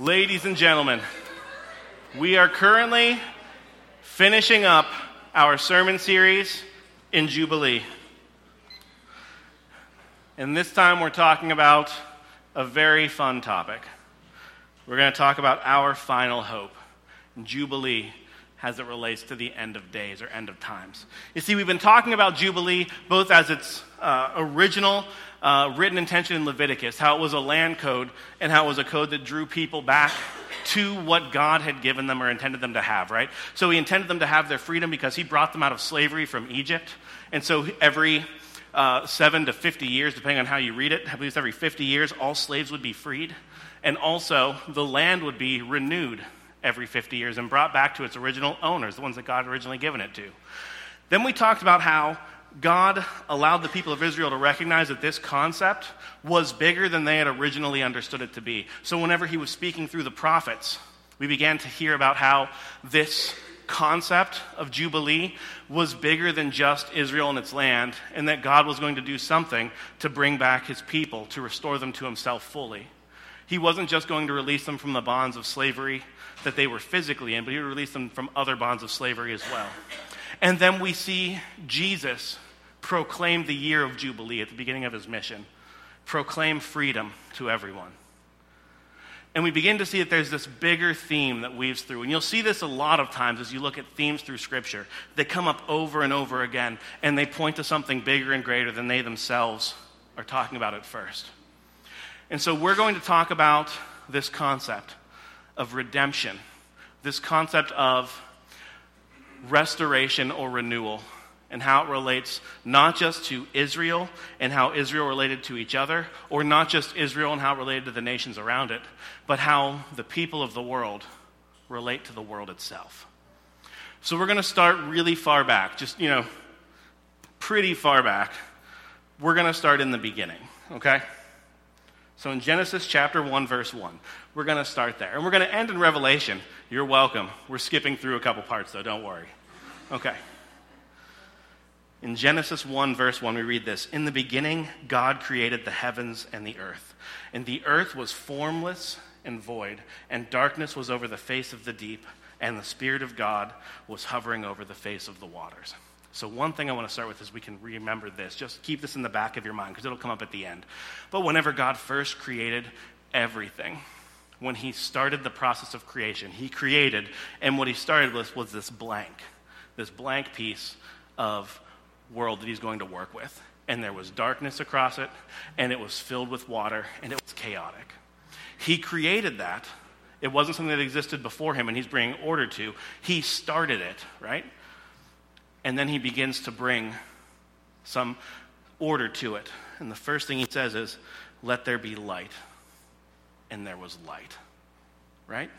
Ladies and gentlemen, we are currently finishing up our sermon series in Jubilee. And this time we're talking about a very fun topic. We're going to talk about our final hope, Jubilee, as it relates to the end of days or end of times. You see, we've been talking about Jubilee both as its original written intention in Leviticus, how it was a land code and how it was a code that drew people back to what God had given them or intended them to have, right? So he intended them to have their freedom because he brought them out of slavery from Egypt. And so every 7 to 50 years, depending on how you read it, I believe it's every 50 years, all slaves would be freed. And also the land would be renewed every 50 years and brought back to its original owners, the ones that God had originally given it to. Then we talked about how God allowed the people of Israel to recognize that this concept was bigger than they had originally understood it to be. So whenever he was speaking through the prophets, we began to hear about how this concept of Jubilee was bigger than just Israel and its land, and that God was going to do something to bring back his people, to restore them to himself fully. He wasn't just going to release them from the bonds of slavery that they were physically in, but he would release them from other bonds of slavery as well. And then we see Jesus proclaim the year of Jubilee at the beginning of his mission, proclaim freedom to everyone. And we begin to see that there's this bigger theme that weaves through. And you'll see this a lot of times as you look at themes through Scripture. They come up over and over again, and they point to something bigger and greater than they themselves are talking about at first. And so we're going to talk about this concept of redemption, this concept of restoration or renewal, and how it relates not just to Israel and how Israel related to each other, or not just Israel and how it related to the nations around it, but how the people of the world relate to the world itself. So we're going to start really far back, just, pretty far back. We're going to start in the beginning, okay? So in Genesis chapter 1, verse 1, we're going to start there. And we're going to end in Revelation. You're welcome. We're skipping through a couple parts, though. Don't worry. Okay. In Genesis 1, verse 1, we read this. In the beginning, God created the heavens and the earth. And the earth was formless and void, and darkness was over the face of the deep, and the Spirit of God was hovering over the face of the waters. So one thing I want to start with is we can remember this. Just keep this in the back of your mind because it'll come up at the end. But whenever God first created everything, when he started the process of creation, he created, and what he started with was this blank piece of world that he's going to work with. And there was darkness across it, and it was filled with water, and it was chaotic. He created that. It wasn't something that existed before him, and he's bringing order to. He started it, right? And then he begins to bring some order to it. And the first thing he says is, let there be light. And there was light. Right?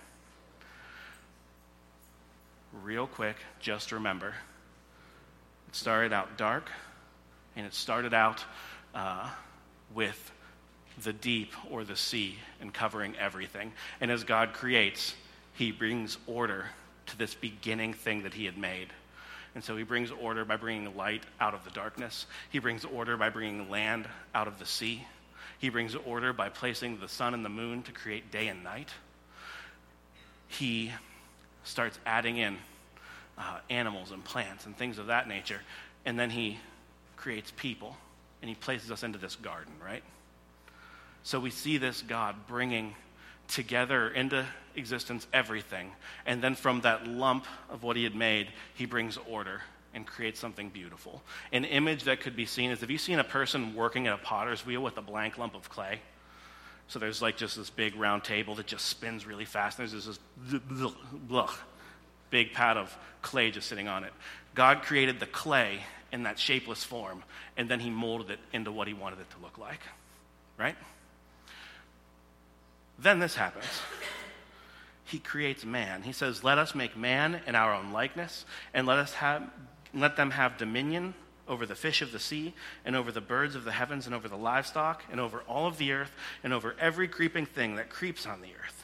Real quick, just remember. It started out dark, and it started out with the deep or the sea and covering everything. And as God creates, he brings order to this beginning thing that he had made. And so he brings order by bringing light out of the darkness. He brings order by bringing land out of the sea. He brings order by placing the sun and the moon to create day and night. He starts adding in animals and plants and things of that nature. And then he creates people, and he places us into this garden, right? So we see this God bringing together into existence everything, and then from that lump of what he had made, he brings order and creates something beautiful. An image that could be seen is, have you seen a person working at a potter's wheel with a blank lump of clay? So there's like just this big round table that just spins really fast, and there's just this big pad of clay just sitting on it. God created the clay in that shapeless form, and then he molded it into what he wanted it to look like, right? Then this happens. He creates man. He says, let us make man in our own likeness, and let them have dominion over the fish of the sea, and over the birds of the heavens, and over the livestock, and over all of the earth, and over every creeping thing that creeps on the earth.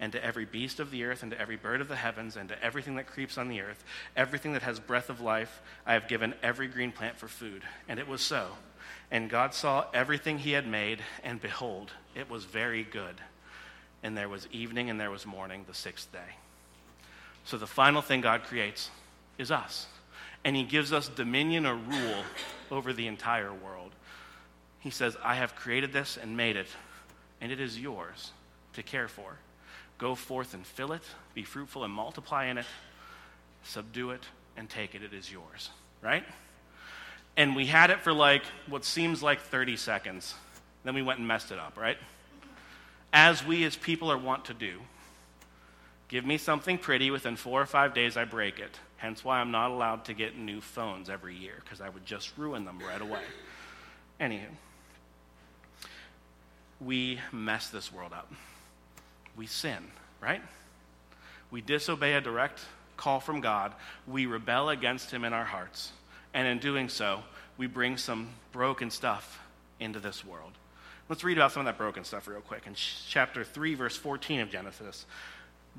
And to every beast of the earth, and to every bird of the heavens, and to everything that creeps on the earth, everything that has breath of life, I have given every green plant for food. And it was so. And God saw everything he had made, and behold, it was very good. And there was evening and there was morning the sixth day. So the final thing God creates is us. And he gives us dominion or rule over the entire world. He says, I have created this and made it, and it is yours to care for. Go forth and fill it, be fruitful and multiply in it, subdue it, and take it. It is yours, right? And we had it for like what seems like 30 seconds. Then we went and messed it up, right? As we as people are wont to do, give me something pretty, within 4 or 5 days I break it. Hence why I'm not allowed to get new phones every year, because I would just ruin them right away. Anywho, we mess this world up. We sin, right? We disobey a direct call from God. We rebel against him in our hearts. And in doing so, we bring some broken stuff into this world. Let's read about some of that broken stuff real quick. In chapter 3, verse 14 of Genesis,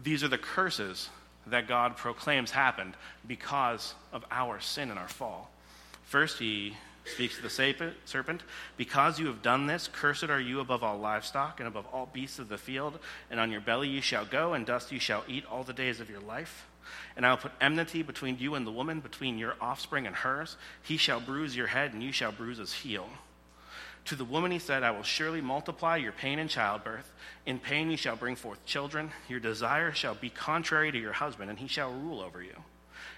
these are the curses that God proclaims happened because of our sin and our fall. First, he speaks to the serpent, because you have done this, cursed are you above all livestock and above all beasts of the field, and on your belly you shall go, and dust you shall eat all the days of your life. And I will put enmity between you and the woman, between your offspring and hers. He shall bruise your head, and you shall bruise his heel. To the woman he said, I will surely multiply your pain in childbirth. In pain you shall bring forth children. Your desire shall be contrary to your husband, and he shall rule over you.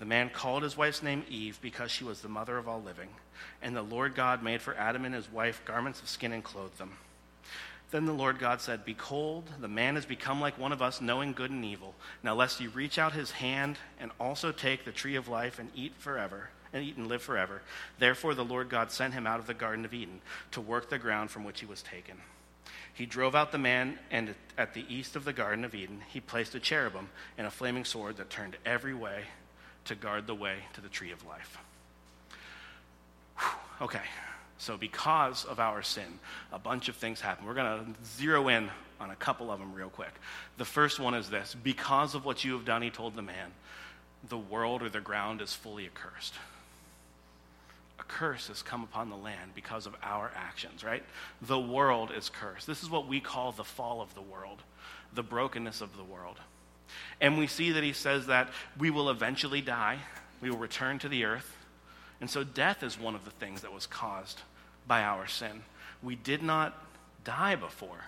The man called his wife's name Eve because she was the mother of all living. And the Lord God made for Adam and his wife garments of skin and clothed them. Then the Lord God said, behold, the man has become like one of us, knowing good and evil. Now lest he reach out his hand and also take the tree of life and eat and live forever. Therefore the Lord God sent him out of the Garden of Eden to work the ground from which he was taken. He drove out the man, and at the east of the Garden of Eden, he placed a cherubim and a flaming sword that turned every way to guard the way to the tree of life. Whew. Okay, so because of our sin, a bunch of things happen. We're going to zero in on a couple of them real quick. The first one is this. Because of what you have done, he told the man, the world or the ground is fully accursed. A curse has come upon the land because of our actions, right? The world is cursed. This is what we call the fall of the world, the brokenness of the world. And we see that he says that we will eventually die. We will return to the earth. And so death is one of the things that was caused by our sin. We did not die before,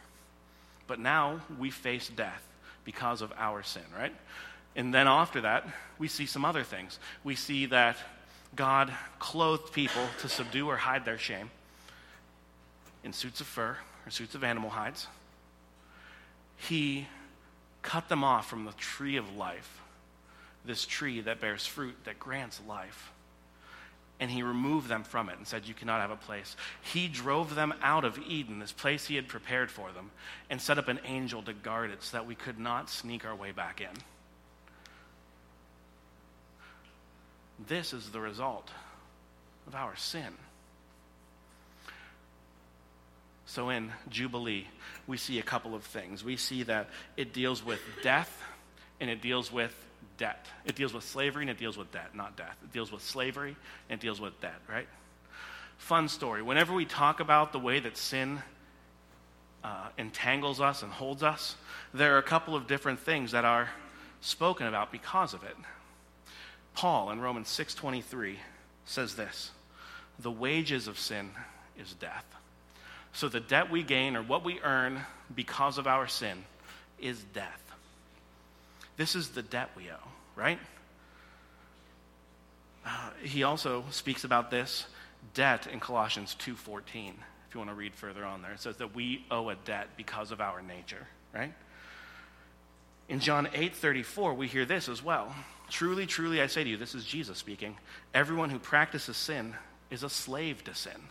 but now we face death because of our sin, right? And then after that, we see some other things. We see that God clothed people to subdue or hide their shame in suits of fur or suits of animal hides. He cut them off from the tree of life, this tree that bears fruit, that grants life. And he removed them from it and said, you cannot have a place. He drove them out of Eden, this place he had prepared for them, and set up an angel to guard it so that we could not sneak our way back in. This is the result of our sin. So in Jubilee, we see a couple of things. We see that it deals with death and it deals with debt. It deals with slavery and it deals with debt, not death. It deals with slavery and it deals with debt, right? Fun story. Whenever we talk about the way that sin entangles us and holds us, there are a couple of different things that are spoken about because of it. Paul in Romans 6:23 says this, the wages of sin is death. So the debt we gain, or what we earn because of our sin, is death. This is the debt we owe, right? He also speaks about this debt in Colossians 2:14. If you want to read further on there, it says that we owe a debt because of our nature, right? In John 8:34, we hear this as well. Truly, truly, I say to you, this is Jesus speaking, everyone who practices sin is a slave to sin.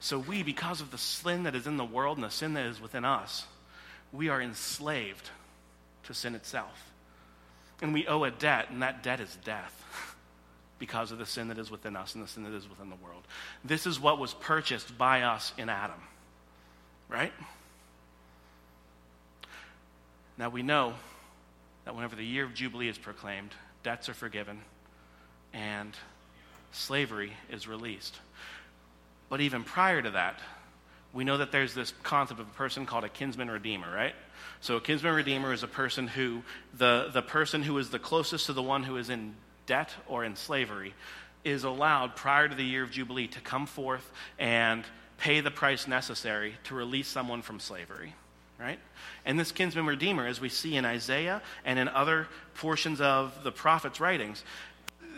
So we, because of the sin that is in the world and the sin that is within us, we are enslaved to sin itself. And we owe a debt, and that debt is death because of the sin that is within us and the sin that is within the world. This is what was purchased by us in Adam, right? Now we know that whenever the year of Jubilee is proclaimed, debts are forgiven and slavery is released. But even prior to that, we know that there's this concept of a person called a kinsman redeemer, right? So a kinsman redeemer is a person who, the person who is the closest to the one who is in debt or in slavery, is allowed prior to the year of Jubilee to come forth and pay the price necessary to release someone from slavery, right? And this kinsman redeemer, as we see in Isaiah and in other portions of the prophet's writings,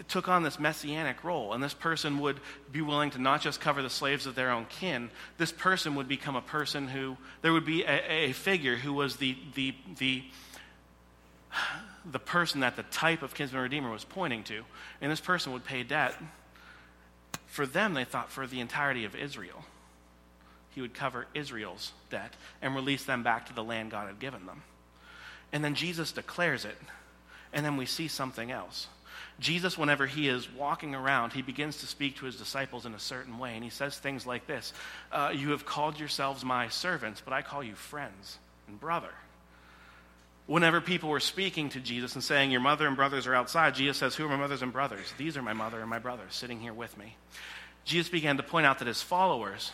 took on this messianic role, and this person would be willing to not just cover the slaves of their own kin. This person would become a person who, there would be a figure who was the person that the type of kinsman redeemer was pointing to, and this person would pay debt for them, they thought, for the entirety of Israel. He would cover Israel's debt and release them back to the land God had given them. And then Jesus declares it, and then we see something else. Jesus, whenever he is walking around, he begins to speak to his disciples in a certain way, and he says things like this, you have called yourselves my servants, but I call you friends and brother. Whenever people were speaking to Jesus and saying, your mother and brothers are outside, Jesus says, who are my mothers and brothers? These are my mother and my brothers sitting here with me. Jesus began to point out that his followers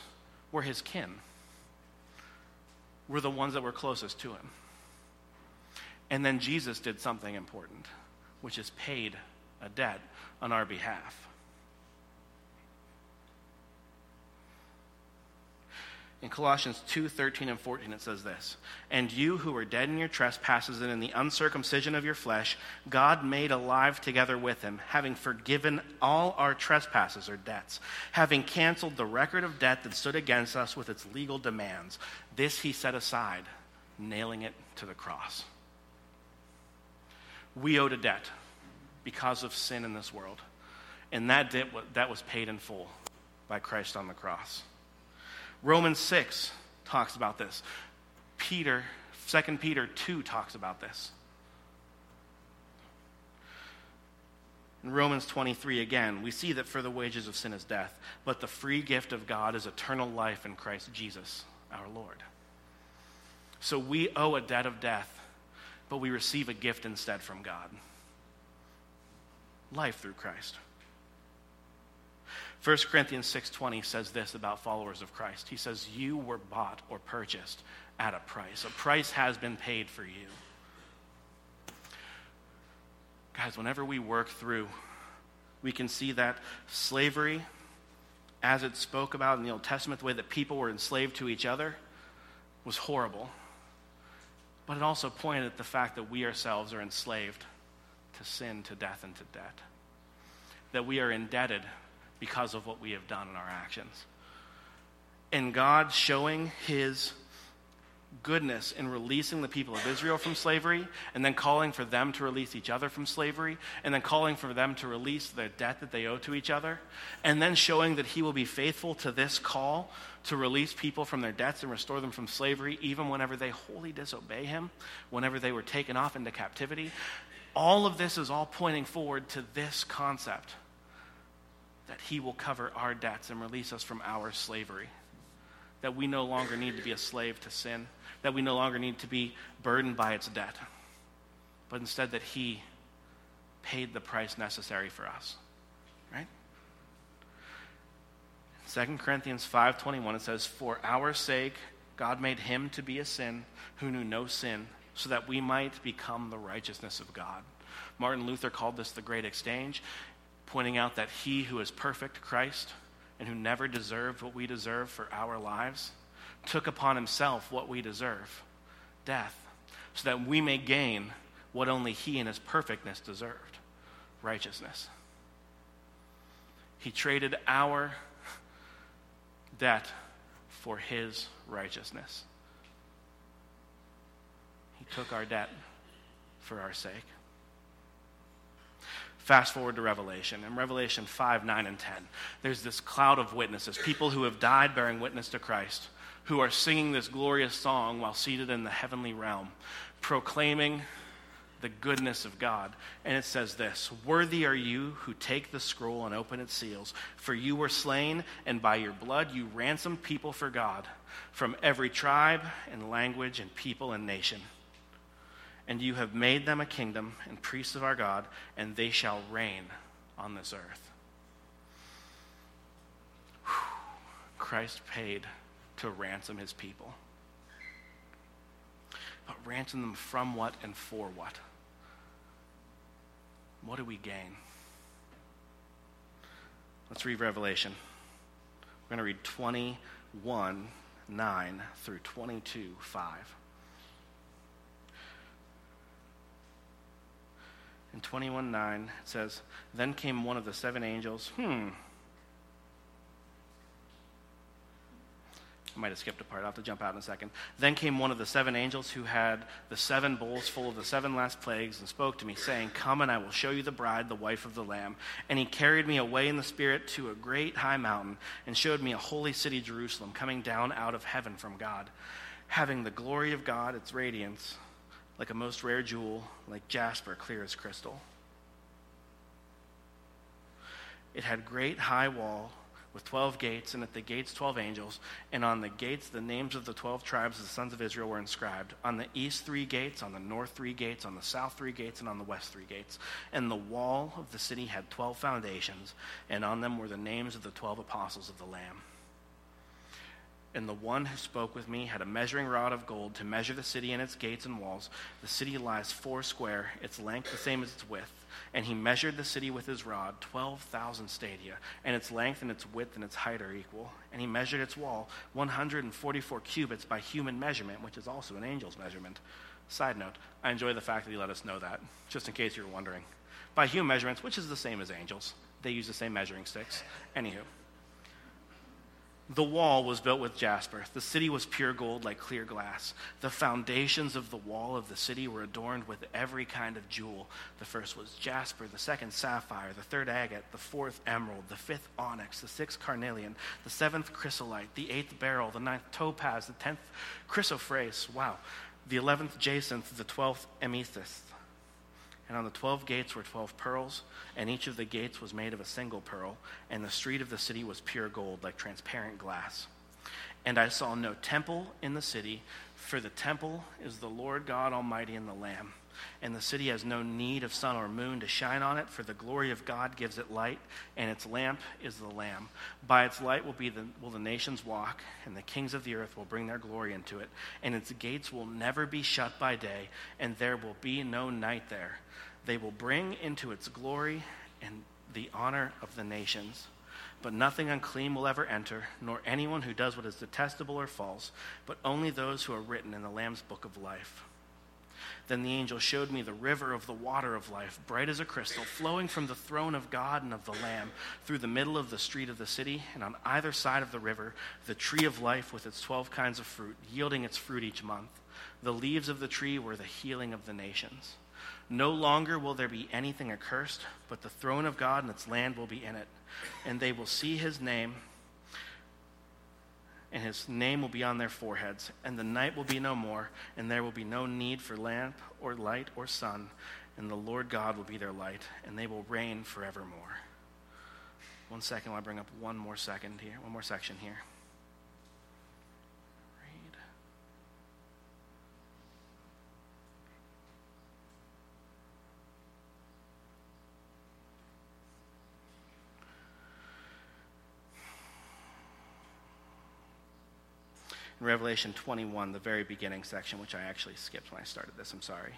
were his kin, were the ones that were closest to him. And then Jesus did something important, which is paid a debt on our behalf. In Colossians 2:13 and 14, it says this, and you who were dead in your trespasses and in the uncircumcision of your flesh, God made alive together with him, having forgiven all our trespasses or debts, having canceled the record of debt that stood against us with its legal demands. This he set aside, nailing it to the cross. We owed a debt because of sin in this world. And that debt that was paid in full by Christ on the cross. Romans 6 talks about this. 2 Peter 2 talks about this. In Romans 23, again, we see that for the wages of sin is death, but the free gift of God is eternal life in Christ Jesus, our Lord. So we owe a debt of death, but we receive a gift instead from God. Life through Christ. 1 Corinthians 6:20 says this about followers of Christ. He says, you were bought or purchased at a price. A price has been paid for you. Guys, whenever we work through, we can see that slavery, as it spoke about in the Old Testament, the way that people were enslaved to each other, was horrible. But it also pointed at the fact that we ourselves are enslaved to sin, to death, and to debt. That we are indebted because of what we have done in our actions. And God showing his goodness in releasing the people of Israel from slavery, and then calling for them to release each other from slavery, and then calling for them to release their debt that they owe to each other, and then showing that he will be faithful to this call to release people from their debts and restore them from slavery, even whenever they wholly disobey him, whenever they were taken off into captivity. All of this is all pointing forward to this concept, that he will cover our debts and release us from our slavery, that we no longer need to be a slave to sin, that we no longer need to be burdened by its debt, but instead that he paid the price necessary for us, right? 2 Corinthians 5:21, it says, for our sake God made him to be a sin who knew no sin, so that we might become the righteousness of God. Martin Luther called this the great exchange, pointing out that he who is perfect, Christ, and who never deserved what we deserve for our lives, took upon himself what we deserve, death, so that we may gain what only he in his perfectness deserved, righteousness. He traded our debt for his righteousness. He took our debt for our sake. Fast forward to Revelation. In Revelation 5, 9, and 10, there's this cloud of witnesses, people who have died bearing witness to Christ, who are singing this glorious song while seated in the heavenly realm, proclaiming the goodness of God. And it says this, "Worthy are you who take the scroll and open its seals, for you were slain, and by your blood you ransomed people for God from every tribe and language and people and nation. And you have made them a kingdom and priests of our God, and they shall reign on this earth." Whew. Christ paid to ransom his people. But ransom them from what and for what? What do we gain? Let's read Revelation. We're going to read 21, 9 through 22, 5. In 21, 9, it says, "Then came one of the seven angels." I might have skipped a part. I'll have to jump out in a second. "Then came one of the seven angels who had the seven bowls full of the seven last plagues and spoke to me, saying, 'Come and I will show you the bride, the wife of the Lamb.' And he carried me away in the Spirit to a great high mountain and showed me a holy city, Jerusalem, coming down out of heaven from God, having the glory of God, its radiance, like a most rare jewel, like jasper, clear as crystal. It had great high wall with 12 gates, and at the gates 12 angels, and on the gates the names of the 12 tribes of the sons of Israel were inscribed. On the east 3 gates, on the north 3 gates, on the south 3 gates, and on the west 3 gates. And the wall of the city had 12 foundations, and on them were the names of the 12 apostles of the Lamb. And the one who spoke with me had a measuring rod of gold to measure the city and its gates and walls. The city lies 4 square, its length the same as its width. And he measured the city with his rod, 12,000 stadia, and its length and its width and its height are equal. And he measured its wall, 144 cubits by human measurement, which is also an angel's measurement." Side note, I enjoy the fact that he let us know that, just in case you were wondering. By human measurements, which is the same as angels. They use the same measuring sticks. Anywho. "The wall was built with jasper. The city was pure gold like clear glass. The foundations of the wall of the city were adorned with every kind of jewel. The first was jasper, the second sapphire, the third agate, the fourth emerald, the fifth onyx, the sixth carnelian, the seventh chrysolite, the eighth beryl, the ninth topaz, the 10th chrysoprase, the 11th jacinth, the 12th amethyst. And on the 12 gates were 12 pearls, and each of the gates was made of a single pearl, and the street of the city was pure gold, like transparent glass. And I saw no temple in the city, for the temple is the Lord God Almighty and the Lamb. And the city has no need of sun or moon to shine on it, for the glory of God gives it light, and its lamp is the Lamb. By its light will the nations walk, and the kings of the earth will bring their glory into it. And its gates will never be shut by day, and there will be no night there. They will bring into its glory and the honor of the nations. But nothing unclean will ever enter, nor anyone who does what is detestable or false, but only those who are written in the Lamb's book of life. Then the angel showed me the river of the water of life, bright as a crystal, flowing from the throne of God and of the Lamb through the middle of the street of the city, and on either side of the river, the tree of life with its 12 kinds of fruit, yielding its fruit each month. The leaves of the tree were the healing of the nations. No longer will there be anything accursed, but the throne of God and its land will be in it. And they will see his name, and his name will be on their foreheads. And the night will be no more, and there will be no need for lamp or light or sun. And the Lord God will be their light, and they will reign forevermore." One second, I'll bring up one more section here. In Revelation 21, the very beginning section, which I actually skipped when I started this, I'm sorry.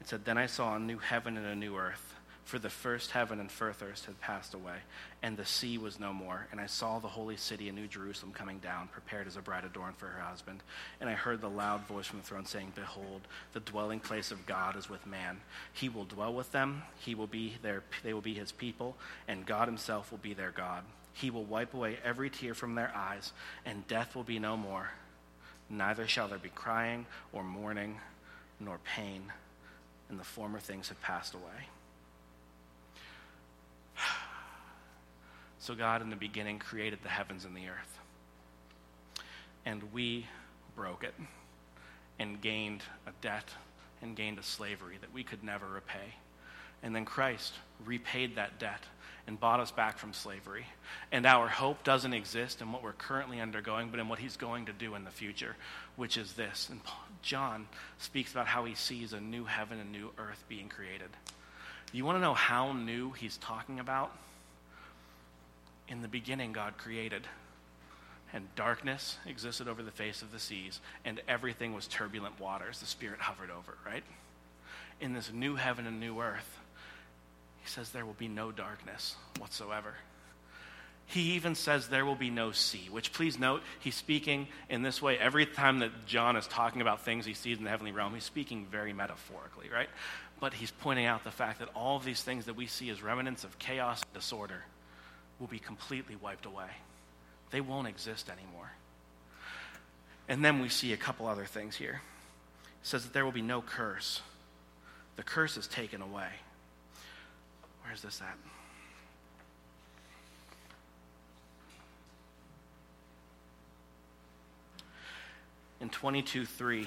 It said, "Then I saw a new heaven and a new earth, For the first heaven and first earth had passed away, and the sea was no more. And I saw the holy city, a new Jerusalem, coming down, prepared as a bride adorned for her husband. And I heard the loud voice from the throne saying, Behold, the dwelling place of God is with man. He will dwell with them. They will be his people, and God himself will be their God. He will wipe away every tear from their eyes, and death will be no more. Neither shall there be crying or mourning nor pain, and the former things have passed away. So God in the beginning created the heavens and the earth. And we broke it and gained a debt and gained a slavery that we could never repay. And then Christ repaid that debt and bought us back from slavery. And our hope doesn't exist in what we're currently undergoing, but in what he's going to do in the future, which is this. And John speaks about how he sees a new heaven and new earth being created. You want to know how new he's talking about? In the beginning, God created, and darkness existed over the face of the seas, and everything was turbulent waters. The Spirit hovered over, right? In this new heaven and new earth, he says there will be no darkness whatsoever. He even says there will be no sea, which, please note, he's speaking in this way. Every time that John is talking about things he sees in the heavenly realm, he's speaking very metaphorically, right? But he's pointing out the fact that all of these things that we see as remnants of chaos and disorder will be completely wiped away. They won't exist anymore. And then we see a couple other things here. It says that there will be no curse. The curse is taken away. Where's this at? In 22:3,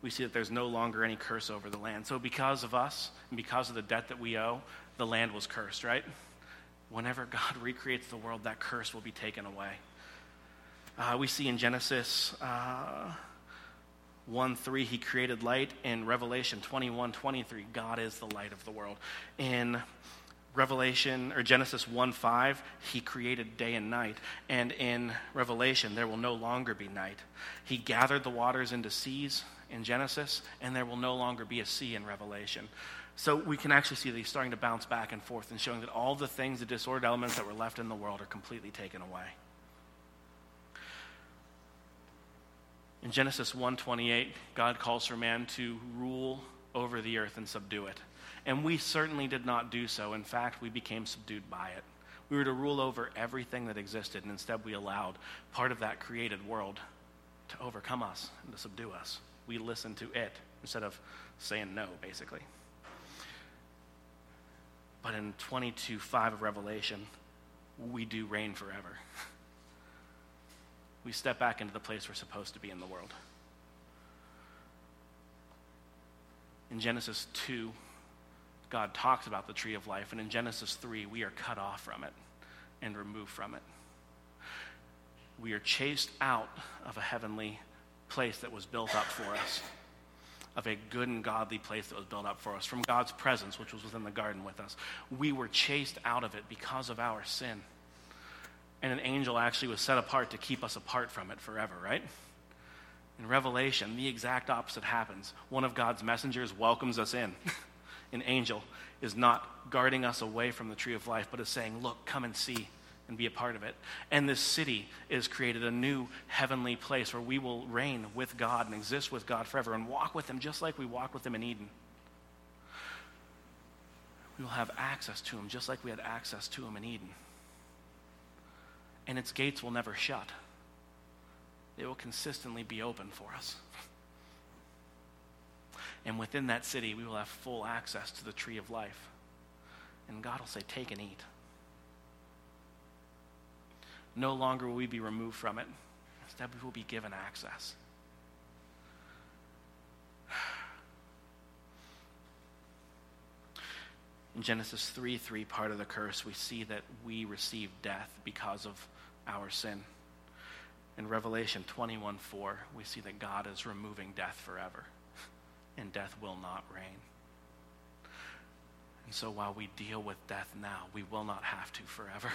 we see that there's no longer any curse over the land. So because of us and because of the debt that we owe, the land was cursed, right? Whenever God recreates the world, that curse will be taken away. We see in Genesis 1:3, he created light. In Revelation 21:23, God is the light of the world. In Genesis 1:5, he created day and night. And in Revelation, there will no longer be night. He gathered the waters into seas in Genesis, and there will no longer be a sea in Revelation. So we can actually see that he's starting to bounce back and forth and showing that all the things, the disordered elements that were left in the world are completely taken away. In Genesis 1:28, God calls for man to rule over the earth and subdue it. And we certainly did not do so. In fact, we became subdued by it. We were to rule over everything that existed, and instead we allowed part of that created world to overcome us and to subdue us. We listened to it instead of saying no, basically. But in 22:5 of Revelation, we do reign forever. We step back into the place we're supposed to be in the world. In Genesis 2, God talks about the tree of life, and in Genesis 3, we are cut off from it and removed from it. We are chased out of a heavenly place that was built up for us, of a good and godly place that was built up for us, from God's presence, which was within the garden with us. We were chased out of it because of our sin. And an angel actually was set apart to keep us apart from it forever, right? In Revelation, the exact opposite happens. One of God's messengers welcomes us in. An angel is not guarding us away from the tree of life, but is saying, look, come and see and be a part of it. And this city is created, a new heavenly place where we will reign with God and exist with God forever and walk with him just like we walked with him in Eden. We will have access to him just like we had access to him in Eden. And its gates will never shut. They will consistently be open for us. And within that city, we will have full access to the tree of life. And God will say, take and eat. No longer will we be removed from it. Instead, we will be given access. In Genesis 3:3, part of the curse, we see that we receive death because of our sin. In Revelation 21:4, we see that God is removing death forever, and death will not reign. And so while we deal with death now, we will not have to forever.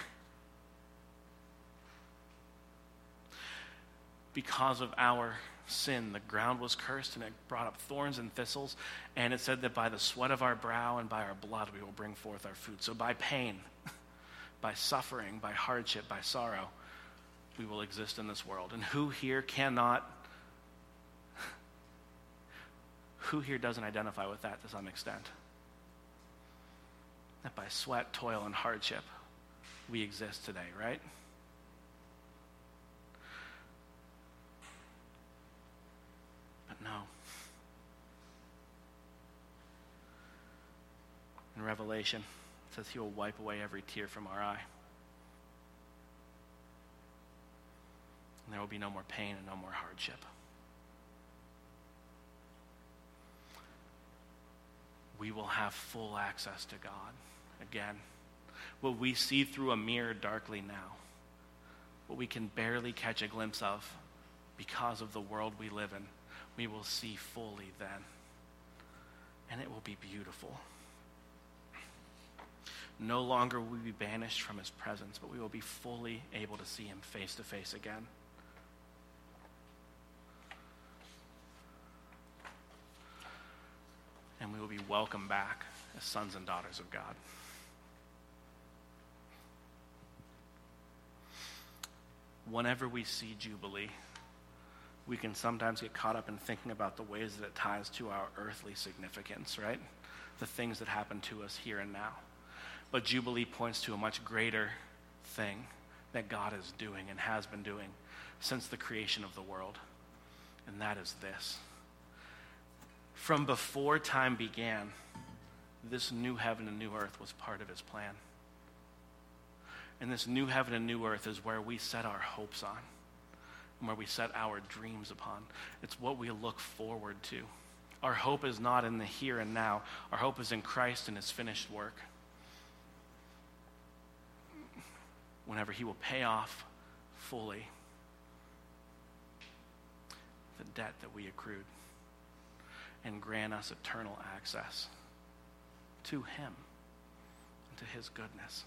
because of our sin. The ground was cursed, and it brought up thorns and thistles. And it said that by the sweat of our brow and by our blood we will bring forth our food. So by pain, by suffering, by hardship, by sorrow, we will exist in this world. And who here doesn't identify with that to some extent? That by sweat, toil, and hardship, we exist today, right? But no. In Revelation, it says he will wipe away every tear from our eye. And there will be no more pain and no more hardship. We will have full access to God again. What we see through a mirror darkly now, what we can barely catch a glimpse of because of the world we live in, we will see fully then. And it will be beautiful. No longer will we be banished from his presence, but we will be fully able to see him face to face again. And we will be welcomed back as sons and daughters of God. Whenever we see Jubilee, we can sometimes get caught up in thinking about the ways that it ties to our earthly significance, right? The things that happen to us here and now. But Jubilee points to a much greater thing that God is doing and has been doing since the creation of the world, and that is this. From before time began, this new heaven and new earth was part of his plan. And this new heaven and new earth is where we set our hopes on and where we set our dreams upon. It's what we look forward to. Our hope is not in the here and now. Our hope is in Christ and his finished work. Whenever he will pay off fully the debt that we accrued and grant us eternal access to him and to his goodness.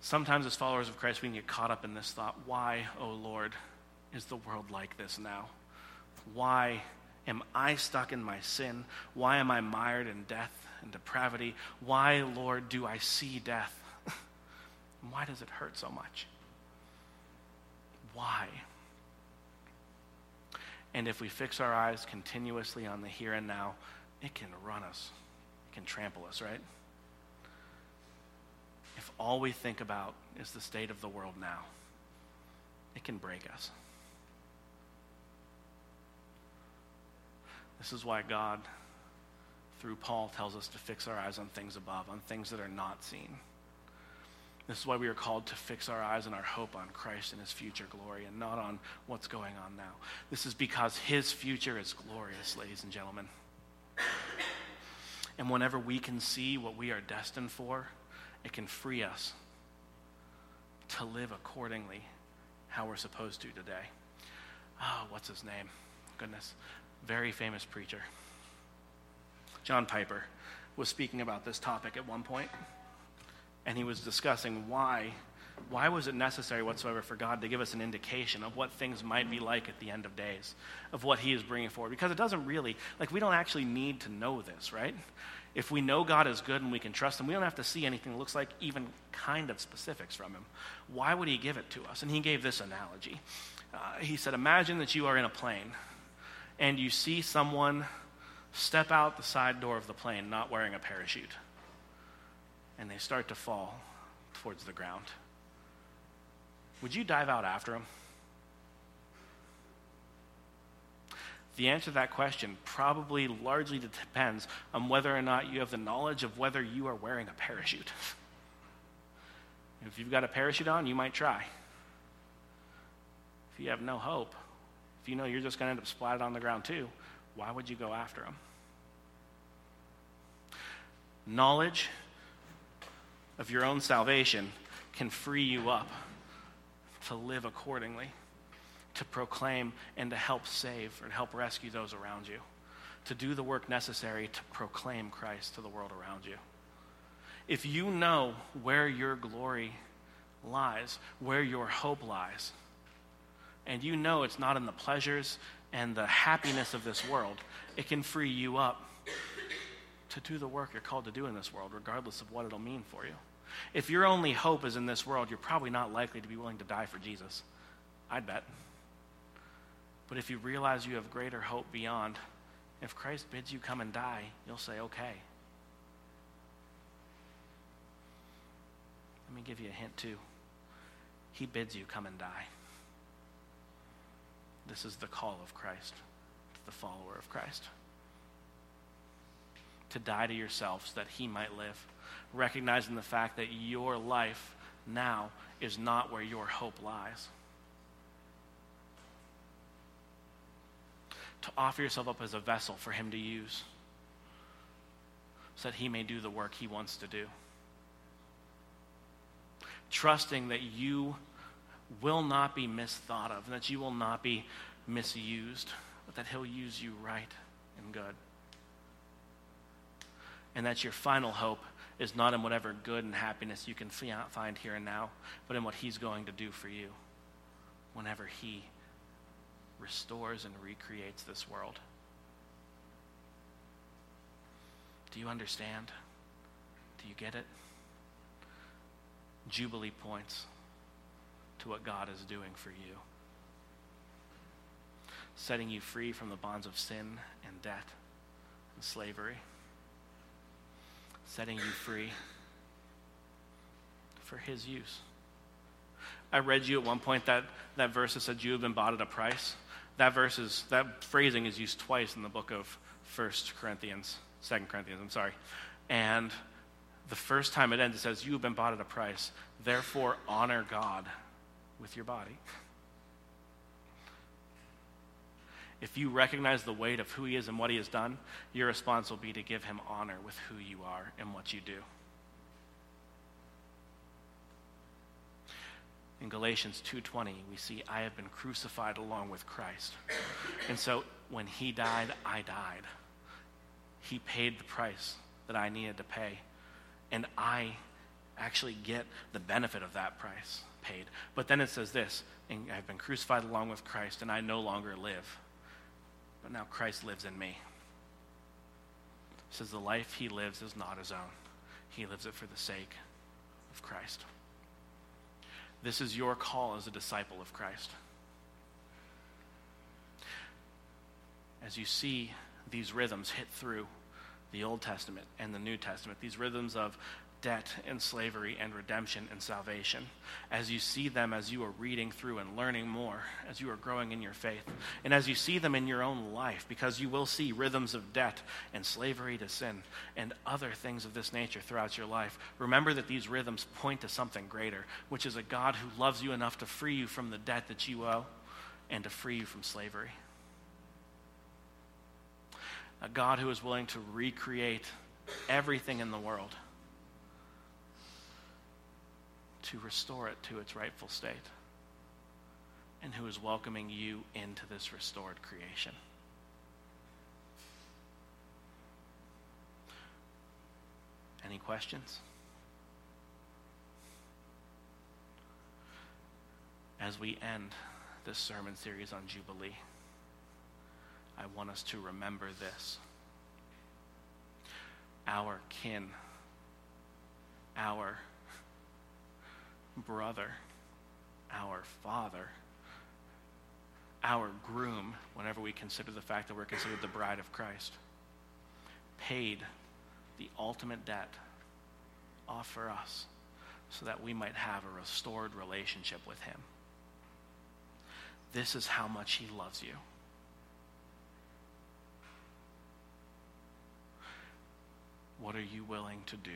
Sometimes as followers of Christ, we can get caught up in this thought, why, oh Lord, is the world like this now? Why am I stuck in my sin? Why am I mired in death and depravity? Why, Lord, do I see death? And why does it hurt so much? Why? And if we fix our eyes continuously on the here and now, it can run us. It can trample us, right? If all we think about is the state of the world now, it can break us. This is why God, through Paul, tells us to fix our eyes on things above, on things that are not seen. This is why we are called to fix our eyes and our hope on Christ and his future glory and not on what's going on now. This is because his future is glorious, ladies and gentlemen. And whenever we can see what we are destined for, it can free us to live accordingly how we're supposed to today. Oh, what's his name? Goodness. Very famous preacher. John Piper was speaking about this topic at one point, and he was discussing why was it necessary whatsoever for God to give us an indication of what things might be like at the end of days, of what he is bringing forward. Because it doesn't really, we don't actually need to know this, right? If we know God is good and we can trust him, we don't have to see anything that looks like even kind of specifics from him. Why would he give it to us? And he gave this analogy. He said, imagine that you are in a plane, and you see someone step out the side door of the plane not wearing a parachute. And they start to fall towards the ground. Would you dive out after them? The answer to that question probably largely depends on whether or not you have the knowledge of whether you are wearing a parachute. If you've got a parachute on, you might try. If you have no hope, if you know you're just going to end up splatted on the ground too, why would you go after him? Knowledge of your own salvation can free you up to live accordingly, to proclaim and to help save or to help rescue those around you, to do the work necessary to proclaim Christ to the world around you. If you know where your glory lies, where your hope lies. And you know it's not in the pleasures and the happiness of this world. It can free you up to do the work you're called to do in this world, regardless of what it'll mean for you. If your only hope is in this world, you're probably not likely to be willing to die for Jesus. I'd bet. But if you realize you have greater hope beyond, if Christ bids you come and die, you'll say, okay. Let me give you a hint too. He bids you come and die. This is the call of Christ, to the follower of Christ. To die to yourselves that he might live. Recognizing the fact that your life now is not where your hope lies. To offer yourself up as a vessel for him to use so that he may do the work he wants to do. Trusting that you will not be misthought of, that you will not be misused, but that he'll use you right and good. And that your final hope is not in whatever good and happiness you can find here and now, but in what he's going to do for you whenever he restores and recreates this world. Do you understand? Do you get it? Jubilee points to what God is doing for you, setting you free from the bonds of sin and debt and slavery, setting you free for his use. I read you at one point that verse that said you have been bought at a price. That phrasing is used twice in the book of 2 Corinthians, and the first time it ends, it says, you have been bought at a price, therefore honor God with your body. If you recognize the weight of who he is and what he has done, your response will be to give him honor with who you are and what you do. In Galatians 2:20, we see, I have been crucified along with Christ. And so when he died, I died. He paid the price that I needed to pay. And I actually get the benefit of that price paid. But then it says this, and I've been crucified along with Christ, and I no longer live. But now Christ lives in me. It says the life he lives is not his own. He lives it for the sake of Christ. This is your call as a disciple of Christ. As you see these rhythms hit through the Old Testament and the New Testament, these rhythms of debt and slavery and redemption and salvation, as you see them as you are reading through and learning more, as you are growing in your faith, and as you see them in your own life, because you will see rhythms of debt and slavery to sin and other things of this nature throughout your life, remember that these rhythms point to something greater, which is a God who loves you enough to free you from the debt that you owe and to free you from slavery. A God who is willing to recreate everything in the world to restore it to its rightful state, and who is welcoming you into this restored creation. Any questions? As we end this sermon series on Jubilee, I want us to remember this. Our kin, our brother, our father, our groom, whenever we consider the fact that we're considered the bride of Christ, paid the ultimate debt off for us so that we might have a restored relationship with him. This is how much he loves you. What are you willing to do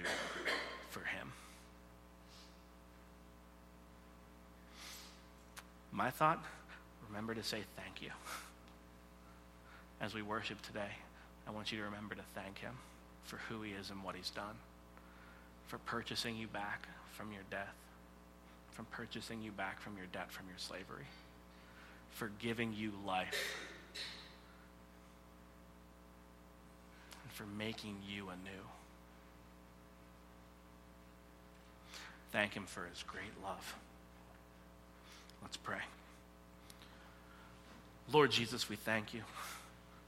for him? My thought, remember to say thank you. As we worship today, I want you to remember to thank him for who he is and what he's done, for purchasing you back from your death, from purchasing you back from your debt, from your slavery, for giving you life, and for making you anew. Thank him for his great love. Let's pray. Lord Jesus, we thank you.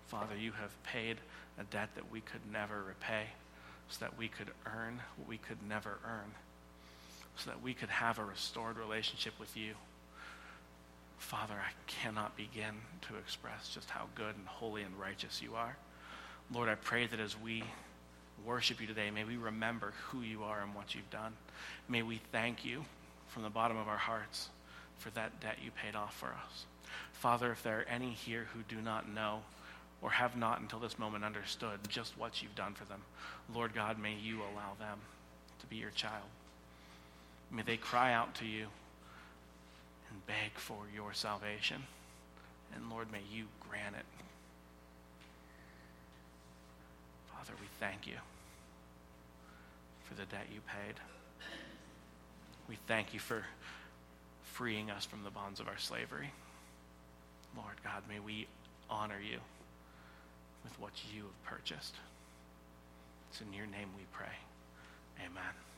Father, you have paid a debt that we could never repay, so that we could earn what we could never earn, so that we could have a restored relationship with you. Father, I cannot begin to express just how good and holy and righteous you are. Lord, I pray that as we worship you today, may we remember who you are and what you've done. May we thank you from the bottom of our hearts for that debt you paid off for us. Father, if there are any here who do not know or have not until this moment understood just what you've done for them, Lord God, may you allow them to be your child. May they cry out to you and beg for your salvation. And Lord, may you grant it. Father, we thank you for the debt you paid. We thank you for freeing us from the bonds of our slavery. Lord God, may we honor you with what you have purchased. It's in your name we pray. Amen.